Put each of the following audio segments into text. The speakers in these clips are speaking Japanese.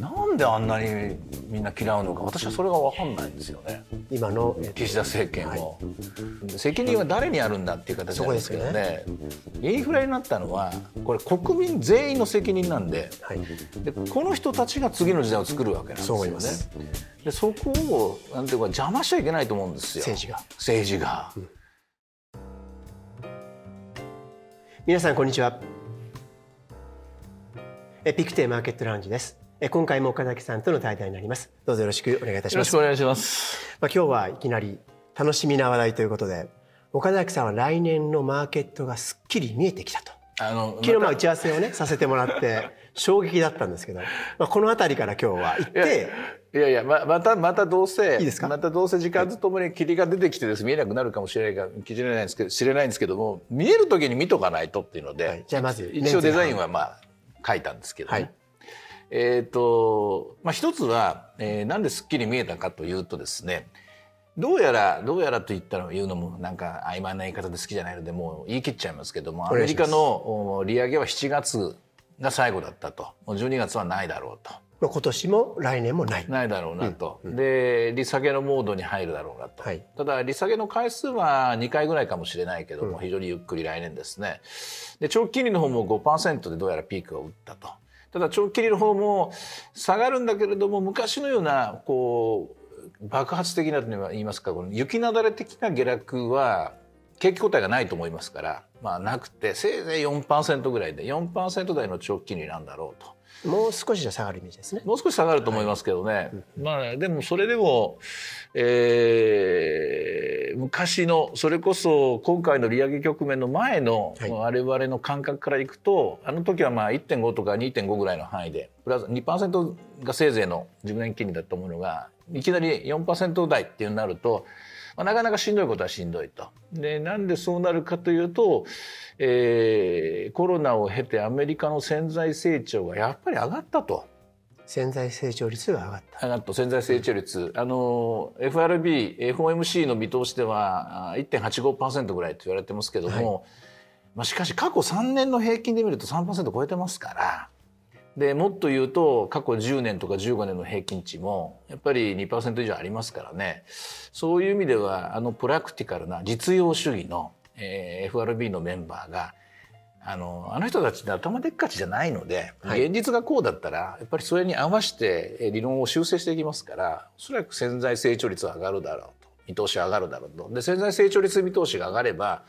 なんであんなにみんな嫌うのか、私はそれが分かんないんですよね。今の岸田政権を、はい、責任は誰にあるんだっていう形なんですけど ね、インフレになったのはこれ国民全員の責任なんで、はい、でこの人たちが次の時代を作るわけなんですよね。 でそこをなんていうか邪魔しちゃいけないと思うんですよ、政治が、うん、皆さんこんにちは。ピクテマーケットラウンジです。今回も岡崎さんとの対談になります。どうぞよろしくお願いいたします。よろしくお願いします。今日はいきなり楽しみな話題ということで、岡崎さんは来年のマーケットがすっきり見えてきたと、昨日打ち合わせをねさせてもらって衝撃だったんですけど、この辺りから今日は行って、いや またどうせいいですか、またどうせ時間とともに霧が出てきてです、見えなくなるかもしれないかもしれないんですけども、見える時に見とかないとっていうので、はい、じゃあまず一応デザインはまあ書いたんですけどね、はい、一つは、なんですっきり見えたかというとですね、どうやらと言ったら言うのもなんか曖昧な言い方で好きじゃないのでもう言い切っちゃいますけども、アメリカの利上げは7月が最後だったと、12月はないだろうと、今年も来年もないだろうなと、うんうん、で利下げのモードに入るだろうなと、はい、ただ利下げの回数は2回ぐらいかもしれないけども、非常にゆっくり来年ですね。で長期金利の方も 5% でどうやらピークを打ったと。ただ長期金利の方も下がるんだけれども、昔のようなこう爆発的なと言いますか、この雪なだれ的な下落は景気後退がないと思いますから、まあ、なくてせいぜい 4% ぐらいで 4% 台の長期金利なんだろうと。もう少しじゃ下がるイメージですね。もう少し下がると思いますけどね、はい、まあ、でもそれでも、昔のそれこそ今回の利上げ局面の前の我々の感覚からいくと、はい、あの時はまあ 1.5 とか 2.5 ぐらいの範囲でプラス 2% がせいぜいの10年金利だったものがいきなり 4% 台っていうのになると、まあ、なかなかしんどいことはしんどいと。でなんでそうなるかというと、コロナを経てアメリカの潜在成長がやっぱり上がったと。潜在成長率が上がった。潜在成長率、FRB、FOMC の見通しでは 1.85% ぐらいと言われてますけども、はい、まあ、しかし過去3年の平均で見ると 3% 超えてますから。でもっと言うと過去10年とか15年の平均値もやっぱり 2% 以上ありますからね。そういう意味ではプラクティカルな実用主義の、FRB のメンバーがあの人たちって頭でっかちじゃないので、はい、現実がこうだったらやっぱりそれに合わせて理論を修正していきますから、おそらく潜在成長率は上がるだろうと、見通しは上がるだろうと。で潜在成長率見通しが上がれば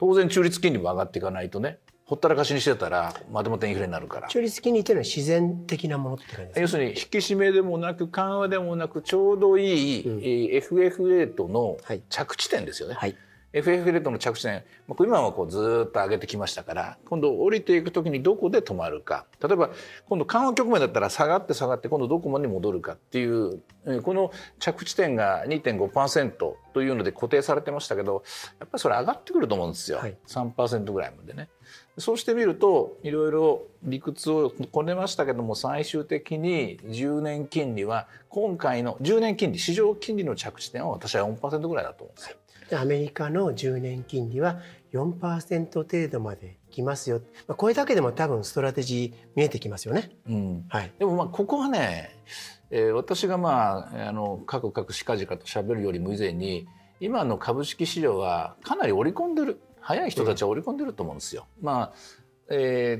当然中立金利も上がっていかないとね、ほったらかしにしてたらまとまってインフレになるから。中立金利というのは自然的なものって感じですか。要するに引き締めでもなく緩和でもなく、ちょうどいい、FF レートの着地点ですよね、はい、FF レートの着地点、今はこうずっと上げてきましたから、今度降りていくときにどこで止まるか。例えば今度緩和局面だったら下がって今度どこまで戻るかっていう、この着地点が 2.5% というので固定されてましたけど、やっぱりそれ上がってくると思うんですよ、はい、3% ぐらいまでね。そうしてみるといろいろ理屈をこねましたけども、最終的に10年金利は今回の10年金利市場金利の着地点は私は 4% ぐらいだと思うんですよ。アメリカの10年金利は 4% 程度まできますよ、これだけでも多分ストラテジー見えてきますよね、うん、はい、でもまあここはね、私がまあカクカクしかじかと喋るよりも以前に、今の株式市場はかなり織り込んでる、早い人たちは織り込んでると思うんですよ、うん、まあ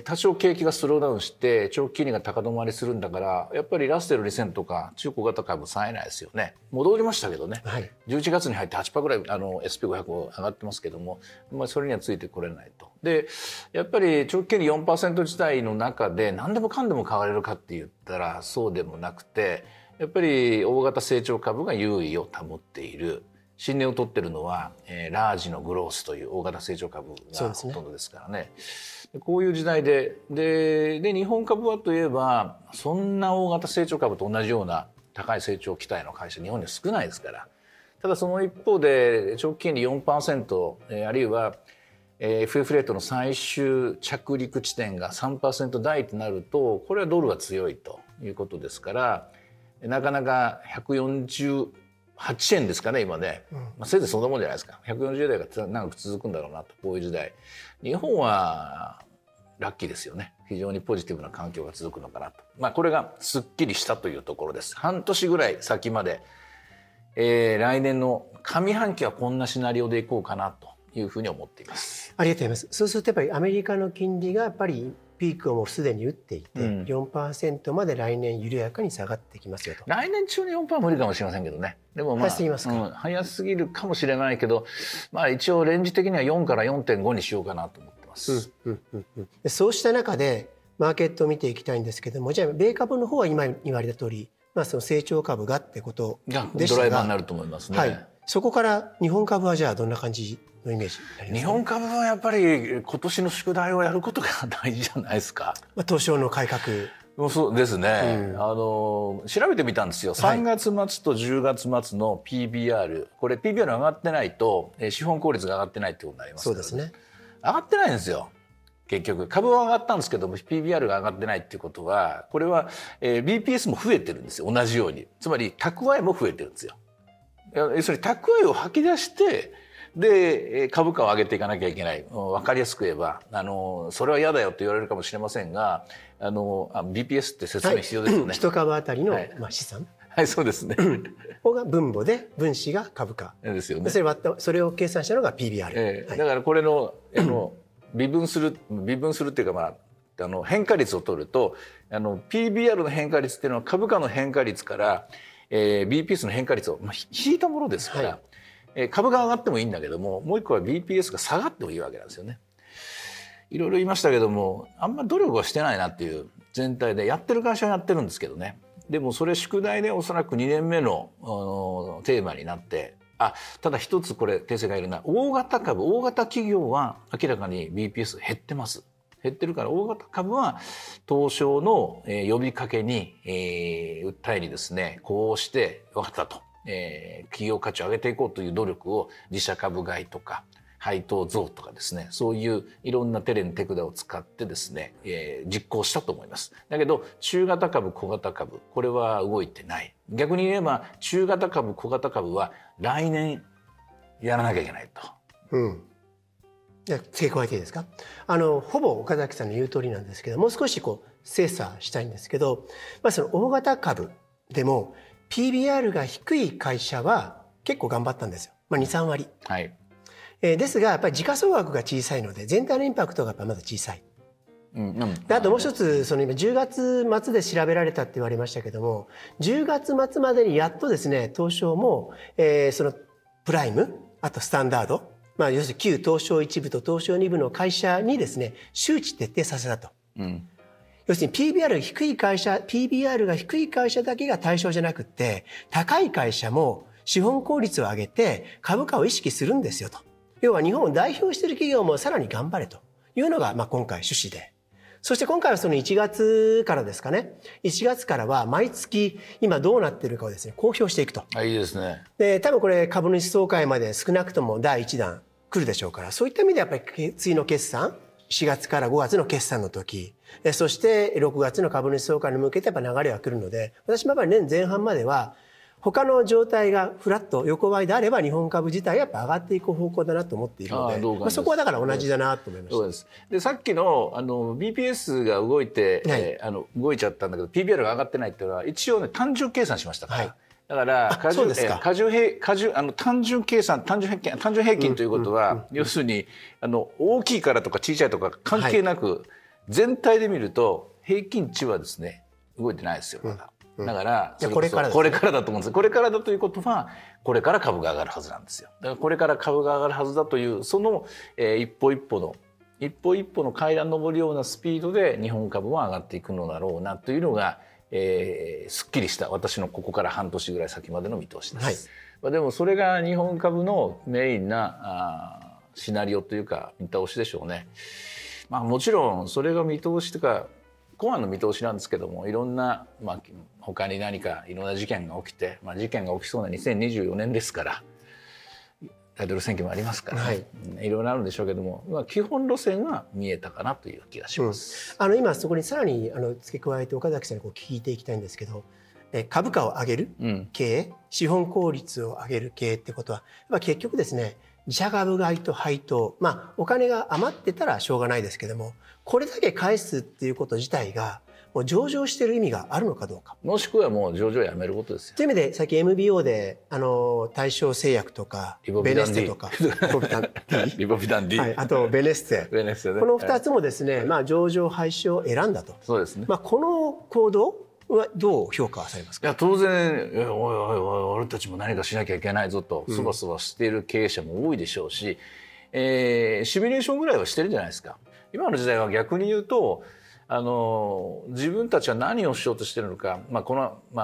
多少景気がスローダウンして長期金利が高止まりするんだから、やっぱりラッセル2000とか中古型株冴えないですよね。戻りましたけどね、はい、11月に入って 8% ぐらいSP500 上がってますけども、まあ、それにはついてこれないと。でやっぱり長期金利 4% 自体の中で何でもかんでも買われるかって言ったらそうでもなくて、やっぱり大型成長株が優位を保っている。新年を取ってるのは、ラージのグロースという大型成長株がほとんどですからね。こういう時代で日本株はといえば、そんな大型成長株と同じような高い成長期待の会社日本には少ないですから。ただその一方で長期金利 4%、あるいは FF レートの最終着陸地点が 3% 台となると、これはドルが強いということですから、なかなか148円ですかね今ね、まあ、せいぜいそんなもんじゃないですか。140台が長く続くんだろうなと。こういう時代日本はラッキーですよね。非常にポジティブな環境が続くのかなと、これがすっきりしたというところです。半年ぐらい先まで、来年の上半期はこんなシナリオでいこうかなというふうに思っています。ありがとうございます。そうするとやっぱりアメリカの金利がやっぱりピークをもうすでに打っていて、4% まで来年緩やかに下がってきますよと。来年中に 4% は無理かもしれませんけどね。でも早すぎますか、早すぎるかもしれないけど、一応レンジ的には4から 4.5 にしようかなと思ってます。そうした中でマーケットを見ていきたいんですけども、じゃあ米株の方は今言われた通り、その成長株がってことでしたが、ドライバーになると思いますね。そこから日本株はじゃあどんな感じのイメージになりますか？日本株はやっぱり今年の宿題をやることが大事じゃないですか。東証の改革もそうですね、調べてみたんですよ。3月末と10月末の PBR、これ PBR 上がってないと資本効率が上がってないってことになります。そうですね。上がってないんですよ。結局株は上がったんですけども PBR が上がってないっていうことは、これは BPS も増えてるんですよ。同じように、つまり蓄えも増えてるんですよ。要するに蓄えを吐き出して、で株価を上げていかなきゃいけない。分かりやすく言えばそれは嫌だよと言われるかもしれませんが、BPS って説明必要ですよね。一株当たりの、資産、そうですね。ここが分母で分子が株価ですよね。それを計算したのが PBR、だからこれの微分するっていうか、変化率を取るとPBR の変化率っていうのは株価の変化率からBPS の変化率を引いたものですから、株が上がってもいいんだけども、もう一個は BPS が下がってもいいわけなんですよね。いろいろ言いましたけども、あんま努力はしてないなっていう全体で、やってる会社はやってるんですけどね。でもそれ宿題でおそらく2年目のテーマになって、ただ一つこれ訂正がいるな。大型企業は明らかに BPS 減ってます。減ってるから大型株は東証の呼びかけに、訴えにですね、こうして分かったと、企業価値を上げていこうという努力を自社株買いとか配当増とかですね、そういういろんな手札を使ってですね、実行したと思います。だけど中型株小型株、これは動いてない。逆に言えば中型株小型株は来年やらなきゃいけないと。付け加えていいですか？ほぼ岡崎さんの言う通りなんですけど、もう少し精査したいんですけど、その大型株でも PBR が低い会社は結構頑張ったんですよ。2、3割、ですがやっぱり時価総額が小さいので全体のインパクトがやっぱまだ小さい。あともう一つ、今10月末で調べられたって言われましたけども、10月末までにやっとですね、東証も、そのプライム、あとスタンダード、要するに旧東証1部と東証2部の会社にですね、周知徹底させたと。要するに PBR が低い会社だけが対象じゃなくって、高い会社も資本効率を上げて株価を意識するんですよと。要は日本を代表している企業もさらに頑張れというのが、今回趣旨で。そして今回はその1月からですかね。1月からは毎月今どうなってるかをですね、公表していくと。いいですね。で、多分これ株主総会まで少なくとも第1弾来るでしょうから、そういった意味でやっぱり次の決算、4月から5月の決算の時、そして6月の株主総会に向けてやっぱ流れは来るので、私もやっぱり年前半までは他の状態がフラット横ばいであれば日本株自体がやっぱ上がっていく方向だなと思っているので、そこはだから同じだなと思いました。そうです。で、さっきのBPS が動いて、動いちゃったんだけど PBR が上がってないっていうのは一応ね、単純計算しましたから。だから単純計算、単純平均ということは、要するに大きいからとか小さいとか関係なく、全体で見ると平均値はですね、動いてないですよ。だからこれからだと思うんですよ。これからだということは、これから株が上がるはずなんですよ。だからこれから株が上がるはずだという、その一歩一歩の階段を上るようなスピードで日本株は上がっていくのだろうなというのが、すっきりした私のここから半年ぐらい先までの見通しです。でもそれが日本株のメインなシナリオというか見通しでしょうね。もちろんそれが見通しというかコアの見通しなんですけども、いろんな、他に何かいろんな事件が起きて、事件が起きそうな2024年ですから、タイトル選挙もありますから、いろいろあるんでしょうけども、基本路線は見えたかなという気がします。今そこにさらに付け加えて岡崎さんに聞いていきたいんですけど、株価を上げる経営、資本効率を上げる経営ってことは、結局ですね、じゃがぶ買いと配当、まあお金が余ってたらしょうがないですけども、これだけ返すっていうこと自体がもう上場している意味があるのかどうか、もしくはもう上場をやめることですよ。という意味でさっき MBO で大正製薬とかベネステとかリボビタン D、 あとベネステ、ね、この2つもですね、はい、まあ上場廃止を選んだと。そうですね、まあこの行動はどう評価されますか？いや当然、おいおいおい俺たちも何かしなきゃいけないぞとそばそばしている経営者も多いでしょうし、シミュレーションぐらいはしてるじゃないですか。今の時代は逆に言うと自分たちは何をしようとしてるのか、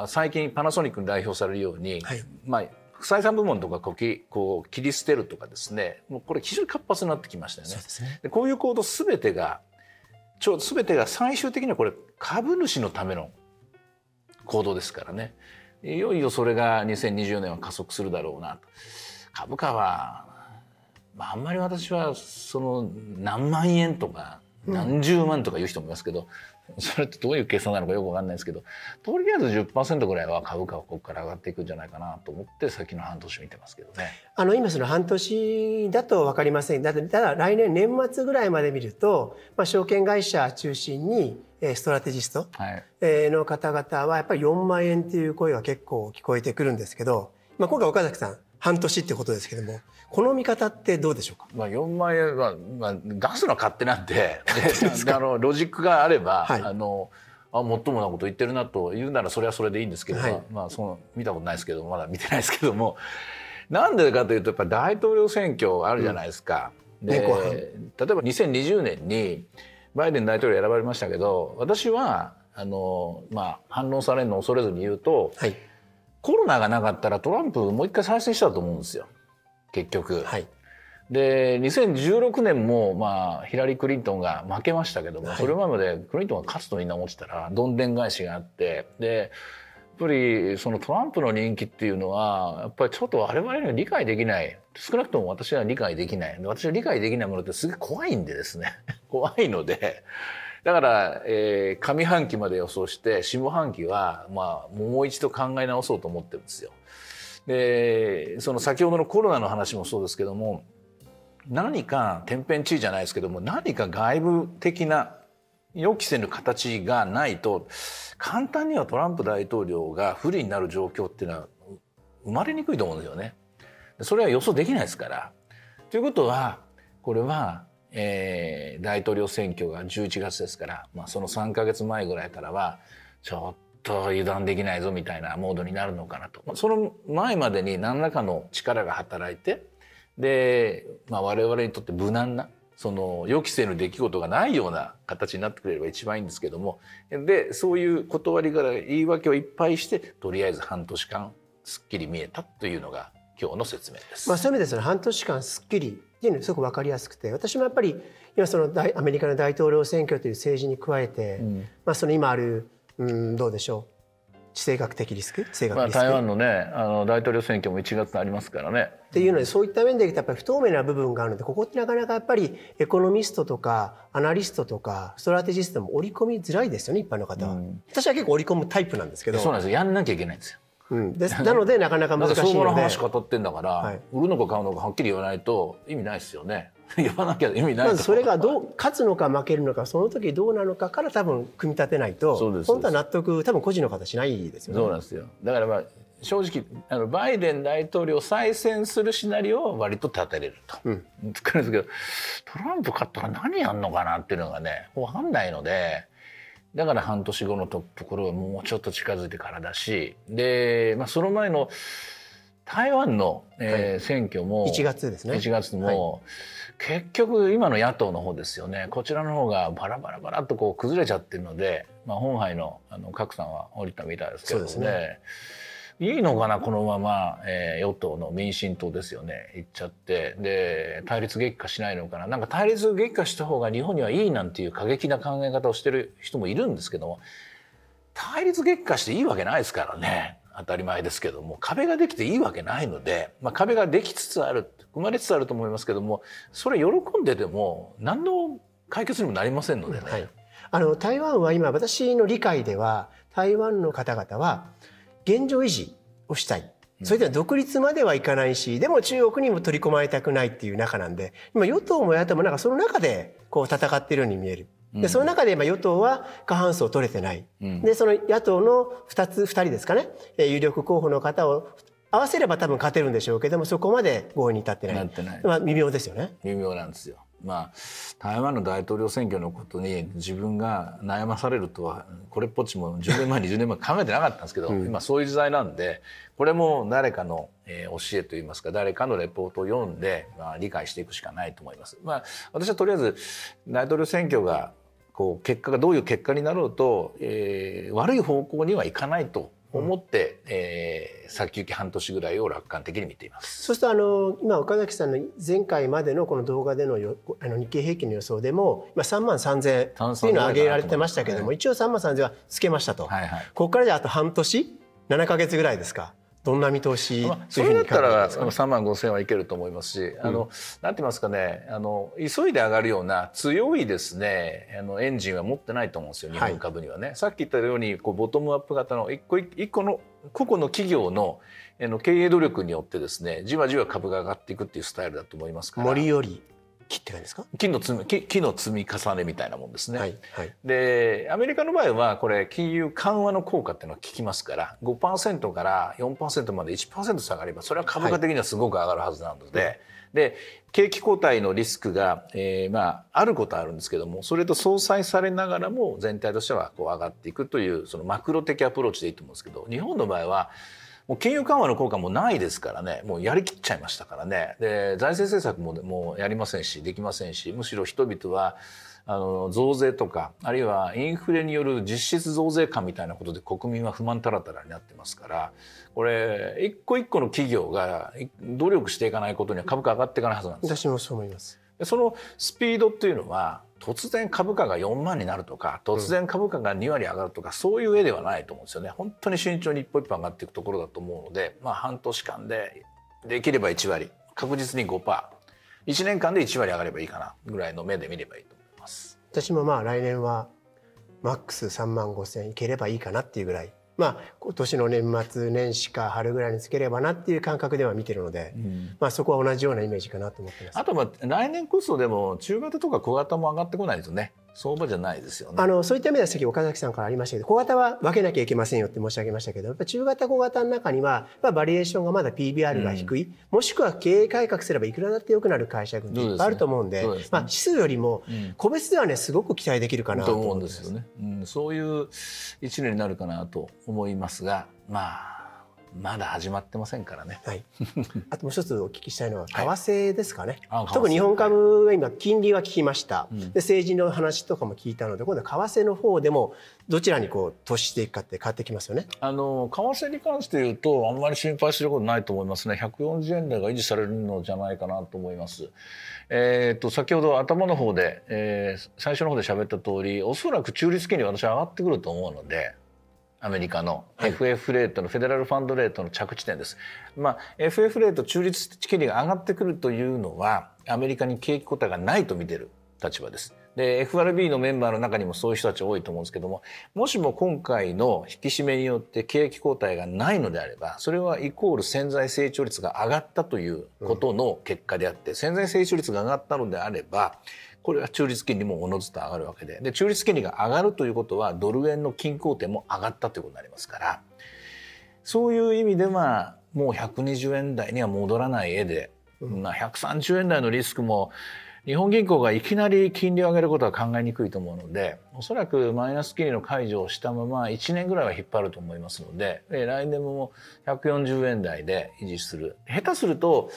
最近パナソニックに代表されるように、はい、不採算部門とかこう切り捨てるとかですね、もうこれ非常に活発になってきましたよね。そうですね。でこういう行動全てが最終的にはこれ株主のための行動ですからね。いよいよそれが2024年は加速するだろうなと。株価は、あんまり私はその何万円とか何十万とか言う人もいますけど、それってどういう計算なのかよく分かんないですけど、とりあえず 10% ぐらいは株価はここから上がっていくんじゃないかなと思って先の半年見てますけどね。今その半年だと分かりません。ただ来年年末ぐらいまで見ると、証券会社中心にストラテジストの方々はやっぱり4万円っていう声が結構聞こえてくるんですけど、今回岡崎さん半年ってことですけども、この見方ってどうでしょうか？4万円は、出すのは勝手なんでロジックがあれば、はい、もっともなこと言ってるなと言うならそれはそれでいいんですけど、はい、見たことないですけど、まだ見てないですけども、なんでかというとやっぱり大統領選挙あるじゃないですか。で、例えば2020年にバイデン大統領選ばれましたけど、私は反論されるのを恐れずに言うと。はい、コロナがなかったらトランプもう一回再選したと思うんですよ、結局。はい、で2016年もヒラリー・クリントンが負けましたけども、はい、それ前までクリントンが勝つとみんな思ってたらどんでん返しがあって、でやっぱりそのトランプの人気っていうのはやっぱりちょっと我々には理解できない、少なくとも私は理解できない、私は理解できないものってすごい怖いんでですね怖いので。だから、上半期まで予想して下半期は、もう一度考え直そうと思ってるんですよ。でその先ほどのコロナの話もそうですけども、何か天変地異じゃないですけども、何か外部的な予期せぬ形がないと簡単にはトランプ大統領が不利になる状況っていうのは生まれにくいと思うんですよね。それは予想できないですから。ということはこれは大統領選挙が11月ですから、その3ヶ月前ぐらいからはちょっと油断できないぞみたいなモードになるのかなと。その前までに何らかの力が働いて、で、我々にとって無難なその予期せぬ出来事がないような形になってくれれば一番いいんですけども、でそういう断りから言い訳をいっぱいして、とりあえず半年間すっきり見えたというのが今日の説明です。そういう意味で半年間すっきりっていうのはすごく分かりやすくて、私もやっぱり今そのアメリカの大統領選挙という政治に加えて、その今ある、どうでしょう、地政学的リスク、台湾のね大統領選挙も1月ありますからね。っていうので、そういった面でやっぱり不透明な部分があるので、ここってなかなかやっぱりエコノミストとかアナリストとかストラテジストも織り込みづらいですよね、一般の方は。私は結構織り込むタイプなんですけど。そうなんですよ、やんなきゃいけないんですよ。なのでなかなか難しいので、相場の話語ってんだから、はい、売るのか買うのかはっきり言わないと意味ないですよね言わなきゃ意味ない。まずそれがどう勝つのか負けるのか、その時どうなのかから多分組み立てないと本当は納得、多分個人の方しないですよね。そうなんですよ。だから正直バイデン大統領再選するシナリオは割と立てれると、作るんですけど、トランプ勝ったら何やんのかなっていうのがね分かんないので。だから半年後のところはもうちょっと近づいてからだし、で、その前の台湾の、選挙も1月ですね。1月も、はい、結局今の野党の方ですよね。こちらの方がバラとこう崩れちゃってるので、本杯の郭さんは降りたみたいですけどね。そうですね。いいのかなこのまま、与党の民進党ですよね行っちゃって、で対立激化しないのかな。なんか対立激化した方が日本にはいいなんていう過激な考え方をしてる人もいるんですけども、対立激化していいわけないですからね、当たり前ですけども、壁ができていいわけないので、壁ができつつある、生まれつつあると思いますけども、それ喜んでても何の解決にもなりませんのでね。はい、台湾は今私の理解では、台湾の方々は現状維持をしたい、それでは独立まではいかないし、でも中国にも取り込まれたくないっていう中なんで、今与党も野党もなんかその中でこう戦っているように見える。でその中で今与党は過半数を取れてない、でその野党の2人ですかね、有力候補の方を合わせれば多分勝てるんでしょうけども、そこまで合意に至ってない。まあ微妙ですよね。微妙なんですよ。まあ台湾の大統領選挙のことに自分が悩まされるとはこれっぽっちも10年前20年前考えてなかったんですけど、今そういう時代なんで、これも誰かの教えといいますか、誰かのレポートを読んでまあ理解していくしかないと思います。まあ私はとりあえず大統領選挙がこう結果がどういう結果になろうと、悪い方向にはいかないと思って、先行き半年ぐらいを楽観的に見ています。そうすると今岡崎さんの前回までのこの動画での日経平均の予想でも今33,000円というのを上げられてましたけども、一応33,000円はつけましたと、はいはい、ここからじゃあと半年7ヶ月ぐらいですか、どんな見通し、それだったら35,000円はいけると思いますし、なんて言いますかね、急いで上がるような強いですねエンジンは持ってないと思うんですよ、日本株にはね。さっき言ったようにこうボトムアップ型の一個の個々の企業の経営努力によってですね、じわじわ株が上がっていくっていうスタイルだと思いますから。森より木って感じですか？木の積み重ねみたいなもんですね。はいはい、でアメリカの場合はこれ金融緩和の効果っていうのは効きますから 5% から 4% まで 1% 下がればそれは株価的にはすごく上がるはずなので、はい、で景気後退のリスクが、まあ、あることはあるんですけども、それと相殺されながらも全体としてはこう上がっていくというそのマクロ的アプローチでいいと思うんですけど、日本の場合はもう金融緩和の効果もないですからね、もうやりきっちゃいましたからね。で財政政策もうやりませんし、できませんし、むしろ人々は増税とかあるいはインフレによる実質増税感みたいなことで国民は不満たらたらになってますから、これ一個一個の企業が努力していかないことには株価上がっていかないはずなんですよ。私もそう思います。そのスピードっていうのは突然株価が4万になるとか突然株価が2割上がるとか、そういう絵ではないと思うんですよね。本当に慎重に一歩一歩上がっていくところだと思うので、まあ、半年間でできれば1割確実に 5%1 年間で1割上がればいいかなぐらいの目で見ればいいと思います。私もまあ来年はマックス35,000円いければいいかなっていうぐらい、まあ、今年の年末年始か春ぐらいにつければなっていう感覚では見てるので、まあ、そこは同じようなイメージかなと思ってます。あとまあ来年こそでも中型とか小型も上がってこないとね、相場じゃないですよね。そういった意味ではさっき岡崎さんからありましたけど、小型は分けなきゃいけませんよって申し上げましたけど、やっぱ中型小型の中にはバリエーションがまだ PBR が低い、もしくは経営改革すればいくらだって良くなる会社群っていっぱいあると思うんで、まあ指数よりも個別ではねすごく期待できるかなと思うんですよね。そういう一年になるかなと思いますが、まあまだ始まってませんからね。はい、あともう一つお聞きしたいのは為替ですかね。はい、特に日本株は今金利は聞きました。で政治の話とかも聞いたので、今度は為替の方でもどちらにこう投資していくかって変わってきますよね。為替に関して言うとあんまり心配することないと思いますね。140円台が維持されるのじゃないかなと思います。先ほど頭の方で、最初の方で喋った通り、おそらく中立金利は私は上がってくると思うので。アメリカの FF レートのフェデラルファンドレートの着地点です。まあ FF レート中立金利が上がってくるというのはアメリカに景気後退がないと見てる立場です。で FRB のメンバーの中にもそういう人たち多いと思うんですけども、もしも今回の引き締めによって景気後退がないのであれば、それはイコール潜在成長率が上がったということの結果であって、潜在成長率が上がったのであれば。これは中立金利もおのずと上がるわけで、中立金利が上がるということはドル円の均衡点も上がったということになりますから、そういう意味ではもう120円台には戻らない絵で、130円台のリスクも日本銀行がいきなり金利を上げることは考えにくいと思うので、おそらくマイナス金利の解除をしたまま1年ぐらいは引っ張ると思いますので、来年も140円台で維持する、下手すると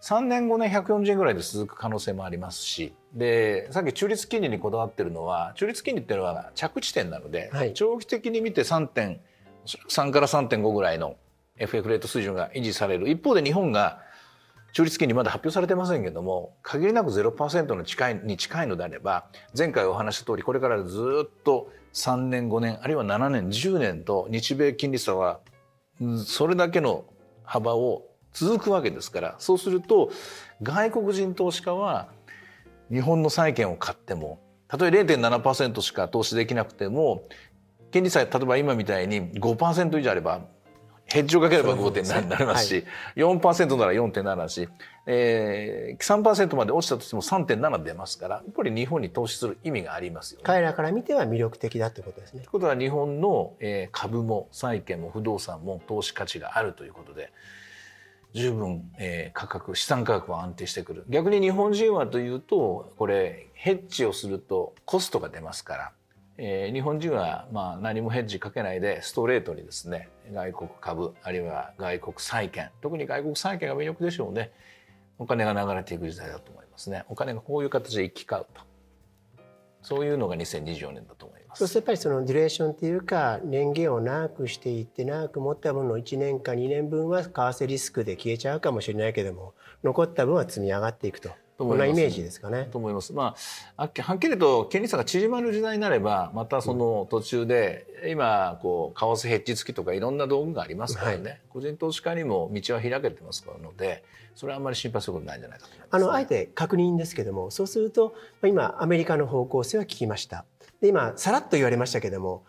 3年後ね140円ぐらいで続く可能性もありますし、でさっき中立金利にこだわってるのは、中立金利っていうのは着地点なので、はい、長期的に見て3から 3.5 ぐらいの FF レート水準が維持される一方で、日本が中立金利まだ発表されてませんけども限りなく 0% に近いのであれば、前回お話した通りこれからずっと3年5年あるいは7年10年と日米金利差はそれだけの幅を続くわけですから、そうすると外国人投資家は日本の債券を買ってもたとえ 0.7% しか投資できなくても、金利差例えば今みたいに 5% 以上あればヘッジをかければ 5.7 になりますし、 4% なら 4.7 だし、3% まで落ちたとしても 3.7 出ますから、やっぱり日本に投資する意味がありますよね。彼らから見ては魅力的だということですね。ということは日本の株も債券も不動産も投資価値があるということで、十分価格、資産価格は安定してくる。逆に日本人はというと、これヘッジをするとコストが出ますから。日本人はまあ何もヘッジかけないでストレートにですね、外国株あるいは外国債券、特に外国債券が魅力でしょうね。お金が流れていく時代だと思いますね。お金がこういう形で行き交うと、そういうのが2024年だと思います。そうするとやっぱりそのデュレーションというか、年限を長くしていって、長く持ったものの1年か2年分は為替リスクで消えちゃうかもしれないけども、残った分は積み上がっていくと。こんなイメージですかね。と思います。まあはっきりと金利差が縮まる時代になれば、またその途中で、今こう為替ヘッジ付きとかいろんな道具がありますからね、はい、個人投資家にも道は開けてますので、それはあんまり心配することないんじゃないかと思いますね。あえて確認ですけども、そうすると今アメリカの方向性は聞きました。で今さらっと言われましたけども、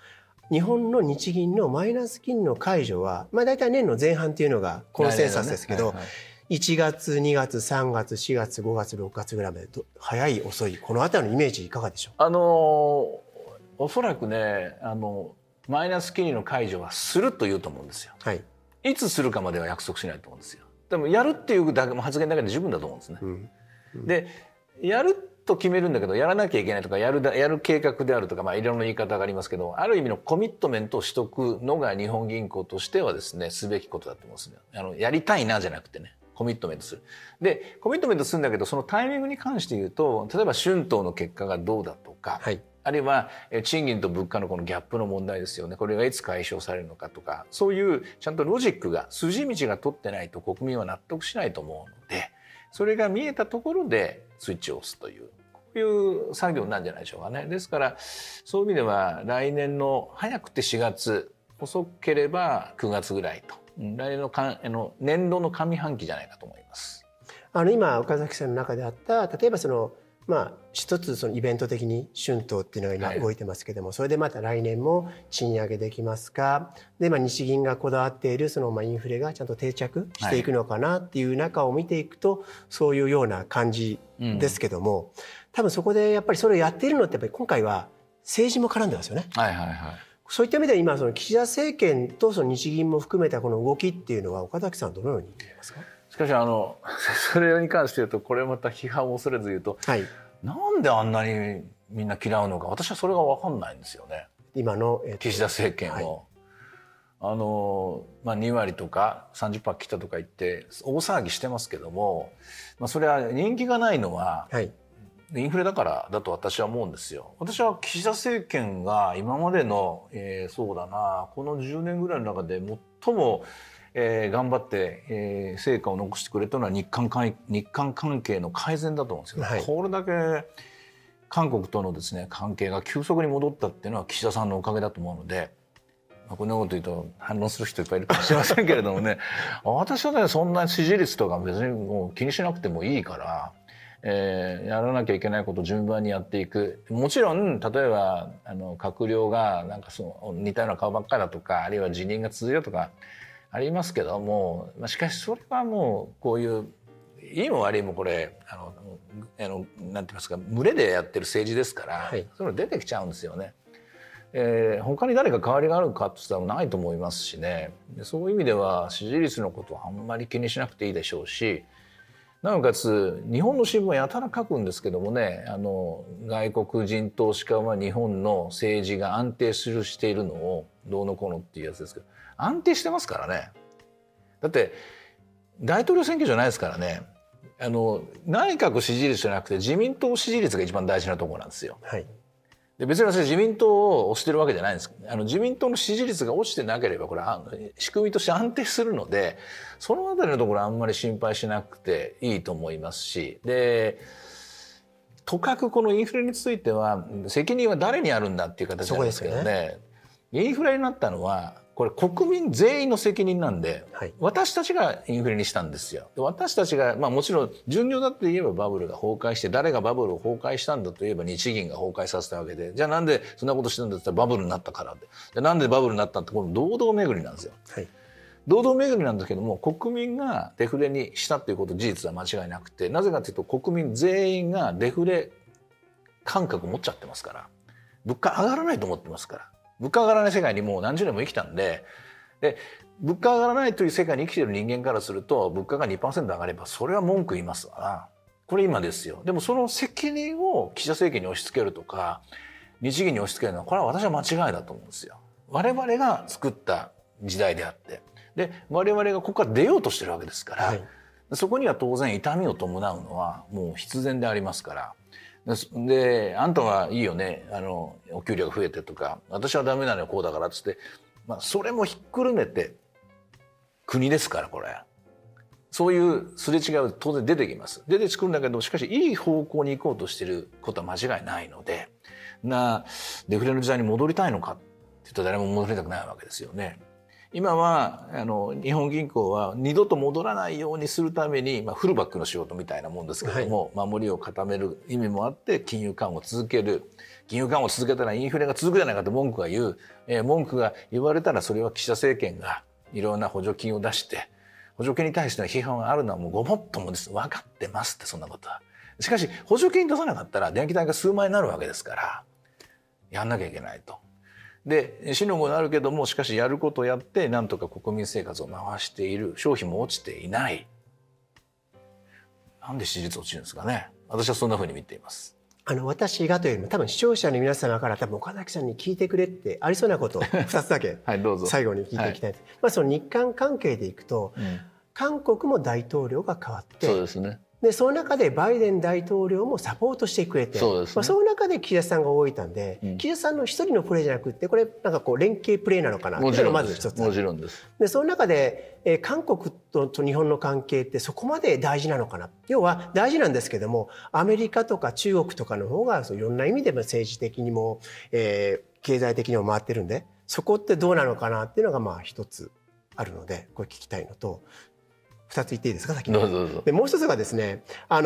日本の日銀のマイナス金利の解除は、まあ、大体年の前半というのがコンセンサスですけど、1月2月3月4月5月6月ぐらいまで、早い遅いこの辺りのイメージいかがでしょう。おそらくね、マイナス金利の解除はすると言うと思うんですよ、はい、いつするかまでは約束しないと思うんですよ。でもやるっていうだけの発言だけで十分だと思うんですね、でやると決めるんだけど、やらなきゃいけないとか、やる計画であるとか、まあいろんな言い方がありますけど、ある意味のコミットメントをしとくのが日本銀行としてはですね、すべきことだと思うんですね。やりたいなじゃなくてね、コミットメントする。でコミットメントするんだけど、そのタイミングに関して言うと、例えば春闘の結果がどうだとか、はい、あるいは賃金と物価のこのギャップの問題ですよね。これがいつ解消されるのかとか、そういうちゃんとロジックが、筋道が取ってないと国民は納得しないと思うので、それが見えたところでスイッチを押すという、こういう作業なんじゃないでしょうかね。ですからそういう意味では、来年の早くて4月、遅ければ9月ぐらいと。来年の年度の上半期じゃないかと思います。今岡崎さんの中であった、例えばその一つそのイベント的に春闘っていうのが今動いてますけども、はい、それでまた来年も賃上げできますか、で、日銀がこだわっているそのインフレがちゃんと定着していくのかなっていう中を見ていくと、そういうような感じですけども、多分そこでやっぱりそれをやっているのって、やっぱり今回は政治も絡んでますよね。はいはいはい、そういった意味で今その岸田政権とその日銀も含めたこの動きっていうのは、岡崎さんはどのように見えますか。しかしそれに関して言うと、これまた批判を恐れず言うと、はい、なんであんなにみんな嫌うのか、私はそれが分かんないんですよね。今の、岸田政権を、はい、2割とか 30% 切ったとか言って大騒ぎしてますけども、それは人気がないのは、はい、インフレだからだと私は思うんですよ。私は岸田政権が今までの、そうだな、この10年ぐらいの中で最も、頑張って、成果を残してくれたのは日韓関係の改善だと思うんですけど、はい、これだけ韓国とのですね、関係が急速に戻ったっていうのは岸田さんのおかげだと思うので、こんなこと言うと反論する人いっぱいいるかもしれませんけれどもね私はね、そんな支持率とか別にもう気にしなくてもいいから。やらなきゃいけないことを順番にやっていく。もちろん例えば閣僚がなんかその似たような顔ばっかりだとか、あるいは辞任が続いたとかありますけども、しかしそれはもうこういういいも悪いもこれなんて言いますか、群れでやってる政治ですから、はい、それ出てきちゃうんですよね。他に誰か代わりがあるかって言ったらないと思いますしね。そういう意味では支持率のことはあんまり気にしなくていいでしょうし、なおかつ日本の新聞やたら書くんですけどもね、外国人投資家は日本の政治が安定しているのをどうのこうのっていうやつですけど、安定してますからね。だって大統領選挙じゃないですからね。内閣支持率じゃなくて自民党支持率が一番大事なところなんですよ。はい、で別に私自民党を推してるわけじゃないんです。自民党の支持率が落ちてなければこれ仕組みとして安定するので、その辺りのところはあんまり心配しなくていいと思いますし、でとかくこのインフレについては責任は誰にあるんだっていう形なんですけどね。インフレになったのはこれ国民全員の責任なんで、はい、私たちがインフレにしたんですよ。私たちが、もちろん順序だって言えばバブルが崩壊して、誰がバブルを崩壊したんだといえば日銀が崩壊させたわけで、じゃあなんでそんなことしてたんだって言ったらバブルになったからで、なんでバブルになったってこの堂々巡りなんですよ。はい、堂々巡りなんだけども、国民がデフレにしたっていうこと事実は間違いなくて、なぜかというと国民全員がデフレ感覚を持っちゃってますから、物価上がらないと思ってますから、物価上がらない世界にもう何十年も生きたんで、で物価上がらないという世界に生きている人間からすると、物価が 2% 上がればそれは文句言いますわな。これ今ですよ。でもその責任を記者政権に押し付けるとか日銀に押し付けるのは、これは私は間違いだと思うんですよ。我々が作った時代であって、で我々がここから出ようとしてるわけですから、はい、そこには当然痛みを伴うのはもう必然でありますから。であんたはいいよね、お給料が増えてとか、私はダメなのよこうだからっつって、それもひっくるめて国ですから、これそういうすれ違いは当然出てきます。出てくるんだけど、しかしいい方向に行こうとしていることは間違いないので、デフレの時代に戻りたいのかって言ったら誰も戻りたくないわけですよね。今は日本銀行は二度と戻らないようにするために、フルバックの仕事みたいなもんですけども、はい、守りを固める意味もあって金融緩和を続ける。金融緩和を続けたらインフレが続くじゃないかと文句が言う、文句が言われたら、それは岸田政権がいろんな補助金を出して、補助金に対しての批判があるのはもうごもっともです。分かってますって、そんなことは。しかし補助金出さなかったら電気代が数万円になるわけですから、やんなきゃいけないと。で死のもなるけども、しかしやることをやってなんとか国民生活を回している。消費も落ちていない。なんで支持率落ちるんですかね。私はそんなふうに見ています。私がというよりも、多分視聴者の皆様から多分岡崎さんに聞いてくれってありそうなことを2つだけはい、どうぞ最後に聞いていきたいです。はい、その日韓関係でいくと、韓国も大統領が変わって、そうですね。でその中でバイデン大統領もサポートしてくれて、 そうですね。その中で岸田さんが動いたんで、岸田さんの一人のプレーじゃなくて、これなんかこう連携プレーなのかなっていうのがまず一つ。もちろんです。でその中で、韓国 と日本の関係ってそこまで大事なのかな。要は大事なんですけども、アメリカとか中国とかの方がいろんな意味でも政治的にも、経済的にも回ってるんで、そこってどうなのかなっていうのがまあ一つあるので、これ聞きたいのと、2つ言っていいですか。先にでもう一つがですね、さっ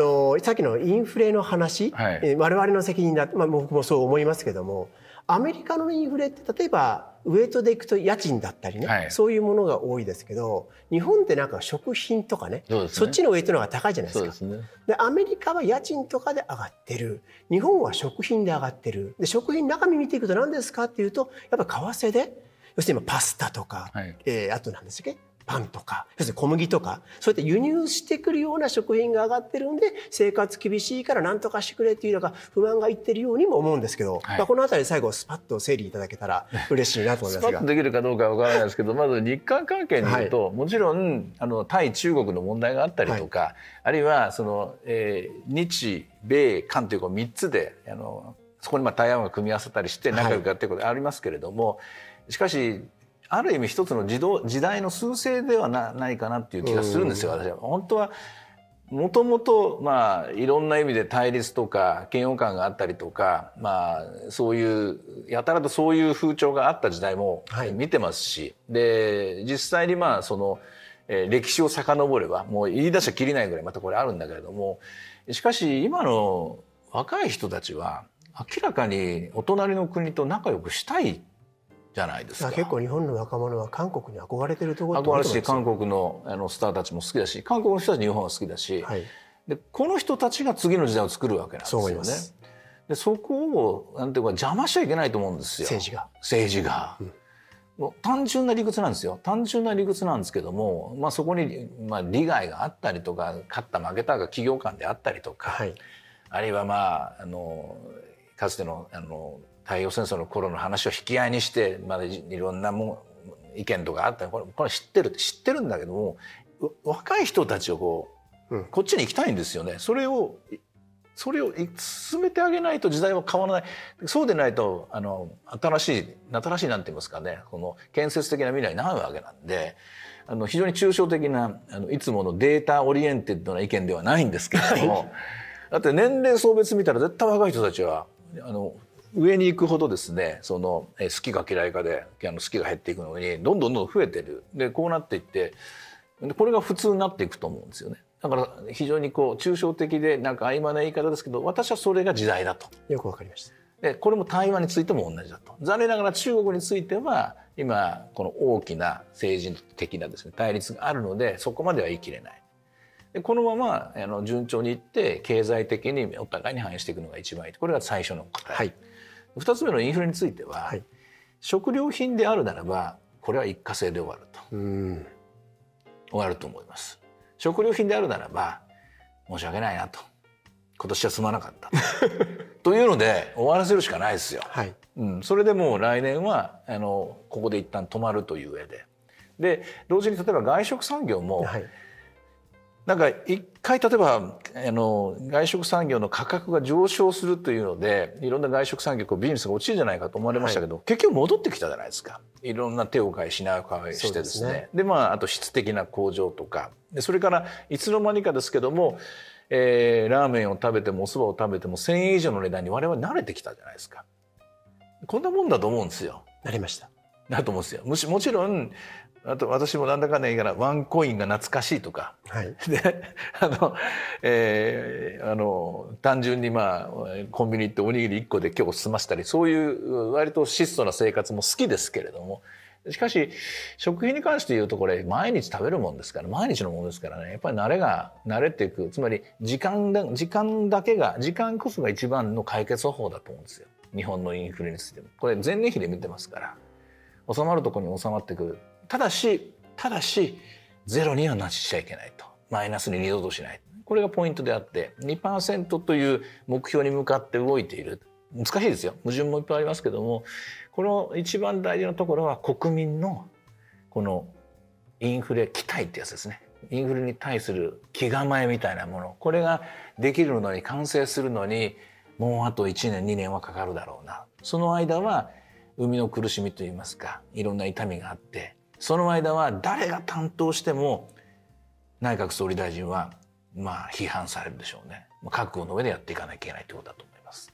きのインフレの話、はい、我々の責任だ、僕もそう思いますけども、アメリカのインフレって例えばウエイトでいくと家賃だったりね、はい、そういうものが多いですけど、日本ってなんか食品とかね、そっちのウエイトの方が高いじゃないですか。でアメリカは家賃とかで上がってる、日本は食品で上がってる。で食品中身見ていくと何ですかっていうと、やっぱ為替で、要するに今パスタとか、はい、あと何ですか、パンとか、要するに小麦とか、そうやって輸入してくるような食品が上がってるんで、生活厳しいから何とかしてくれっていうのが不満がいってるようにも思うんですけど、はい、この辺り最後スパッと整理いただけたら嬉しいなと思いますがスパッとできるかどうかわからないですけどまず日韓関係に言うと、はい、もちろん対中国の問題があったりとか、はい、あるいはその、日米韓という3つでそこに台湾が組み合わせたりして仲良くやっていくことありますけれども、はい、しかしある意味一つの時代の趨勢ではないかなっていう気がするんですよ。私は本当はもともといろんな意味で対立とか嫌悪感があったりとか、そういうやたらとそういう風潮があった時代も見てますし、はい、で実際にその歴史を遡ればもう言い出しはきりないぐらいまたこれあるんだけれども、しかし今の若い人たちは明らかにお隣の国と仲良くしたいじゃないですか。結構日本の若者は韓国に憧れてるところ、憧れし、韓国のスターたちも好きだし、韓国の人たち日本は好きだし、はい、でこの人たちが次の時代を作るわけなんですよね。でそこをなんていうか邪魔しちゃいけないと思うんですよ、政治が、もう単純な理屈なんですよ。単純な理屈なんですけども、そこに利害があったりとか、勝った負けたが企業間であったりとか、はい、あるいはかつての太陽戦争の頃の話を引き合いにして、いろんな意見とかあったり、これ知ってるんだけども、若い人たちをこっちに行きたいんですよね。それを進めてあげないと時代は変わらない。そうでないと新しいなんて言いますかね、この建設的な未来になるわけなんで、非常に抽象的ないつものデータオリエンテッドな意見ではないんですけれども、はい、だって年齢層別見たら絶対若い人たちは上に行くほどですね、好きか嫌いかで好きが減っていくのにどんどん増えてる。でこうなっていって、これが普通になっていくと思うんですよね。だから非常に抽象的でなんか曖昧な言い方ですけど、私はそれが時代だと。よくわかりました。でこれも台湾についても同じだと。残念ながら中国については今この大きな政治的なですね対立があるので、そこまでは言い切れない。でこのまま順調にいって経済的にお互いに反映していくのが一番いい、これが最初の答え。はい、2つ目のインフレについては、はい、食料品であるならばこれは一過性で終わると、うん、終わると思います。食料品であるならば申し訳ないなと、今年はすまなかったというので終わらせるしかないですよ、はい、うん、それでもう来年はここで一旦止まるという上で、で同時に例えば外食産業も、はい、なんか一回例えば外食産業の価格が上昇するというのでいろんな外食産業ビジネスが落ちるんじゃないかと思われましたけど、はい、結局戻ってきたじゃないですか。いろんな手を変え品を変えしてですね、でまああと質的な向上とかで、それからいつの間にかですけどもラーメンを食べてもおそばを食べても 1,000 円以上の値段に我々慣れてきたじゃないですか。こんなもんだと思うんですよ。なりました。だと思うんですよ。もちろんあと私もなんだかんだ言いながらワンコインが懐かしいとか、はい、で単純にまあコンビニ行っておにぎり1個で今日済ましたり、そういう割と質素な生活も好きですけれども、しかし食品に関して言うとこれ毎日食べるもんですから、毎日のものですからね、やっぱり慣れていく、つまり時間こそが一番の解決方法だと思うんですよ。日本のインフレについてもこれ前年比で見てますから収まるところに収まってくる。ただしゼロにはなっちゃいけないと、マイナスに二度としない、これがポイントであって 2% という目標に向かって動いている。難しいですよ、矛盾もいっぱいありますけども、この一番大事なところは国民のこのインフレ期待ってやつですね。インフレに対する気構えみたいなもの、これができるのに完成するのにもうあと1年2年はかかるだろうな。その間は生みの苦しみといいますか、いろんな痛みがあって、その間は誰が担当しても内閣総理大臣はまあ批判されるでしょうね。覚悟の上でやっていかなきゃいけないということだと思います。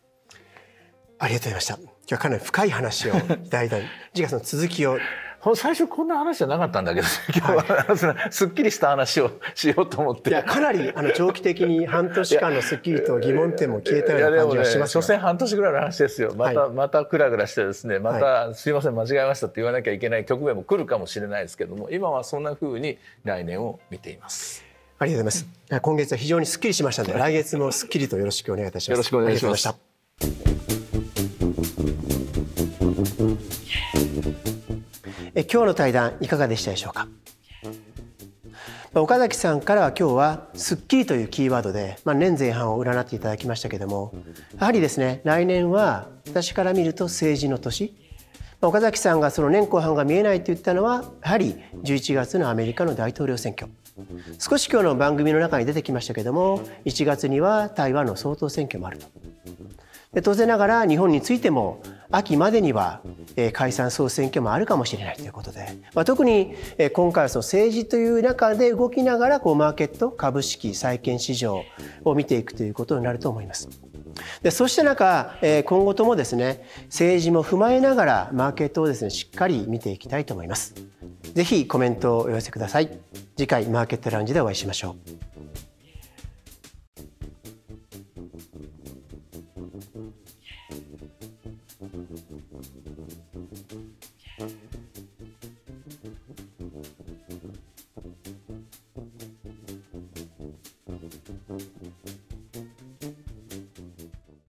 ありがとうございました。今日はかなり深い話をいただいたり次回その続きを最初こんな話じゃなかったんだけど、今日は、はい、すっきりした話をしようと思って、いやかなり長期的に半年間のすっきりと疑問点も消えたような感じがしますね。所詮半年ぐらいの話ですよ。またクラクラしてですね、また、はい、すいません間違えましたって言わなきゃいけない局面も来るかもしれないですけども、今はそんな風に来年を見ています。ありがとうございます。今月は非常にすっきりしましたので、来月もすっきりとよろしくお願いいたします。よろしくお願いします。ありがとうございました。今日の対談いかがでしたでしょうか。岡崎さんからは今日はすっきりというキーワードで、年前半を占っていただきましたけども、やはりですね来年は私から見ると政治の年、岡崎さんがその年後半が見えないと言ったのはやはり11月のアメリカの大統領選挙、少し今日の番組の中に出てきましたけども1月には台湾の総統選挙もあると。で当然ながら日本についても秋までには解散総選挙もあるかもしれないということで、特に今回はその政治という中で動きながらマーケット、株式、債券市場を見ていくということになると思います。でそうした中今後ともですね政治も踏まえながらマーケットをですねしっかり見ていきたいと思います。ぜひコメントをお寄せください。次回マーケットラウンジでお会いしましょう。